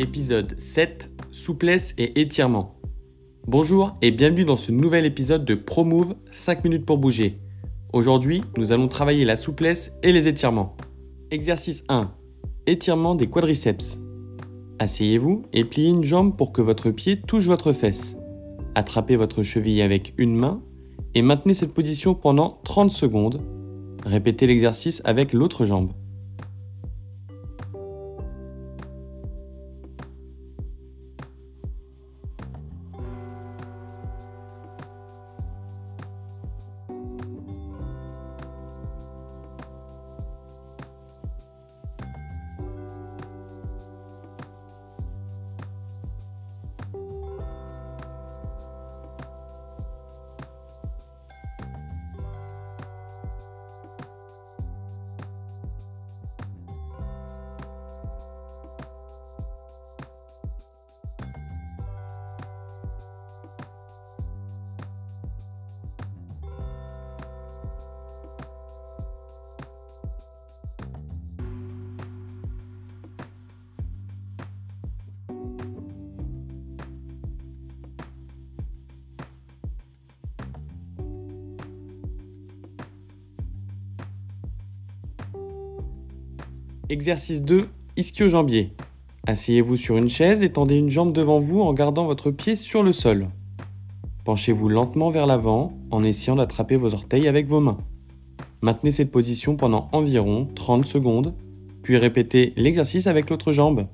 épisode 7, souplesse et étirement. Bonjour et bienvenue dans ce nouvel épisode de Pro'MooV 5 minutes pour bouger. Aujourd'hui, nous allons travailler la souplesse et les étirements. Exercice 1. Étirement des quadriceps. Asseyez-vous et pliez une jambe pour que votre pied touche votre fesse. Attrapez votre cheville avec une main et maintenez cette position pendant 30 secondes. Répétez l'exercice avec l'autre jambe. Exercice 2, ischio-jambiers. Asseyez-vous sur une chaise et tendez une jambe devant vous en gardant votre pied sur le sol. Penchez-vous lentement vers l'avant en essayant d'attraper vos orteils avec vos mains. Maintenez cette position pendant environ 30 secondes, puis répétez l'exercice avec l'autre jambe.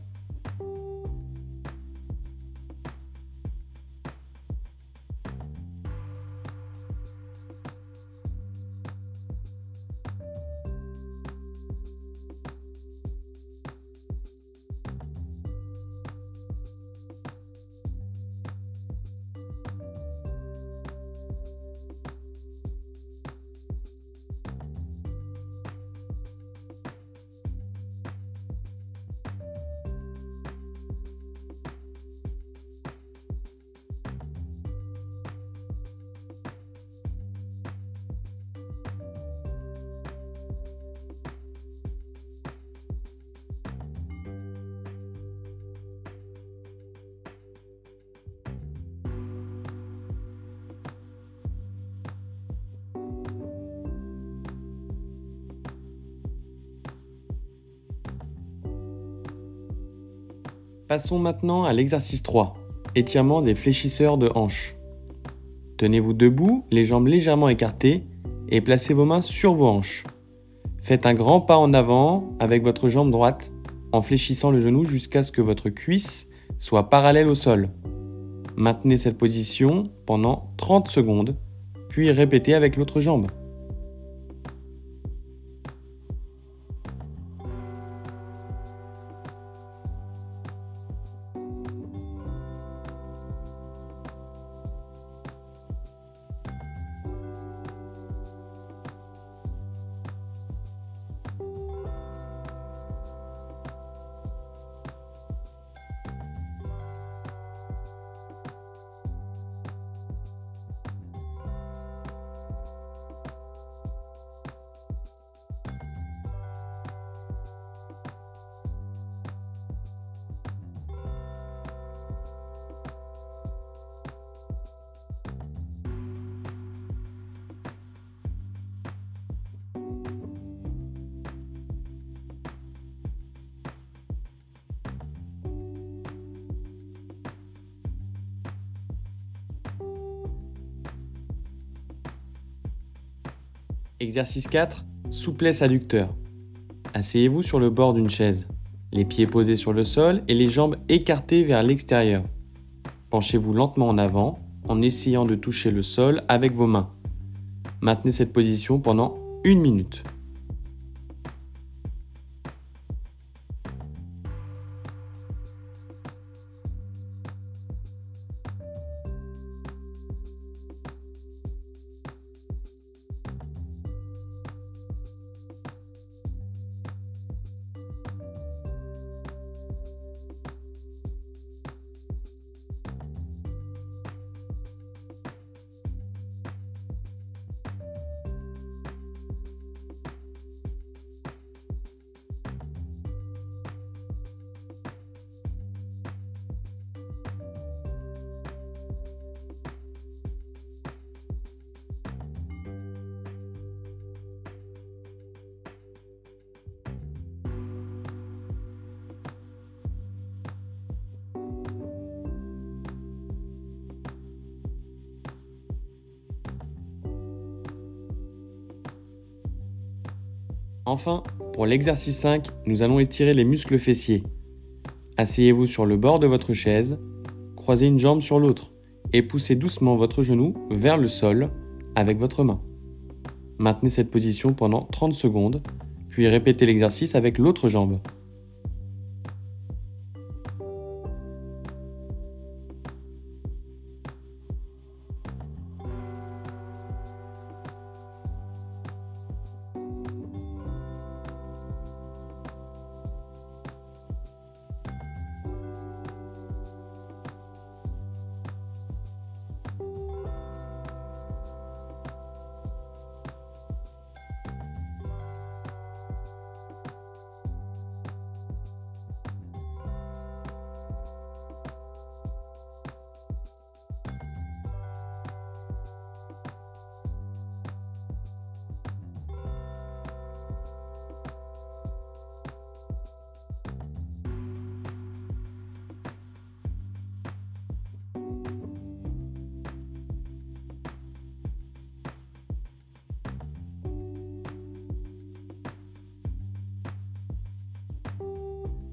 Passons maintenant à l'exercice 3, étirement des fléchisseurs de hanches. Tenez-vous debout, les jambes légèrement écartées et placez vos mains sur vos hanches. Faites un grand pas en avant avec votre jambe droite en fléchissant le genou jusqu'à ce que votre cuisse soit parallèle au sol. Maintenez cette position pendant 30 secondes, puis répétez avec l'autre jambe. Exercice 4, souplesse adducteur. Asseyez-vous sur le bord d'une chaise, les pieds posés sur le sol et les jambes écartées vers l'extérieur. Penchez-vous lentement en avant en essayant de toucher le sol avec vos mains. Maintenez cette position pendant 1 minute. Enfin, pour l'exercice 5, nous allons étirer les muscles fessiers. Asseyez-vous sur le bord de votre chaise, croisez une jambe sur l'autre et poussez doucement votre genou vers le sol avec votre main. Maintenez cette position pendant 30 secondes, puis répétez l'exercice avec l'autre jambe.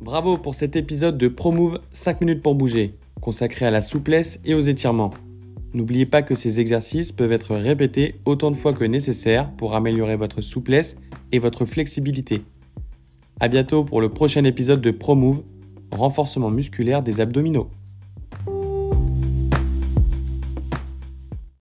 Bravo pour cet épisode de Pro'moov 5 minutes pour bouger, consacré à la souplesse et aux étirements. N'oubliez pas que ces exercices peuvent être répétés autant de fois que nécessaire pour améliorer votre souplesse et votre flexibilité. À bientôt pour le prochain épisode de Pro'moov, renforcement musculaire des abdominaux.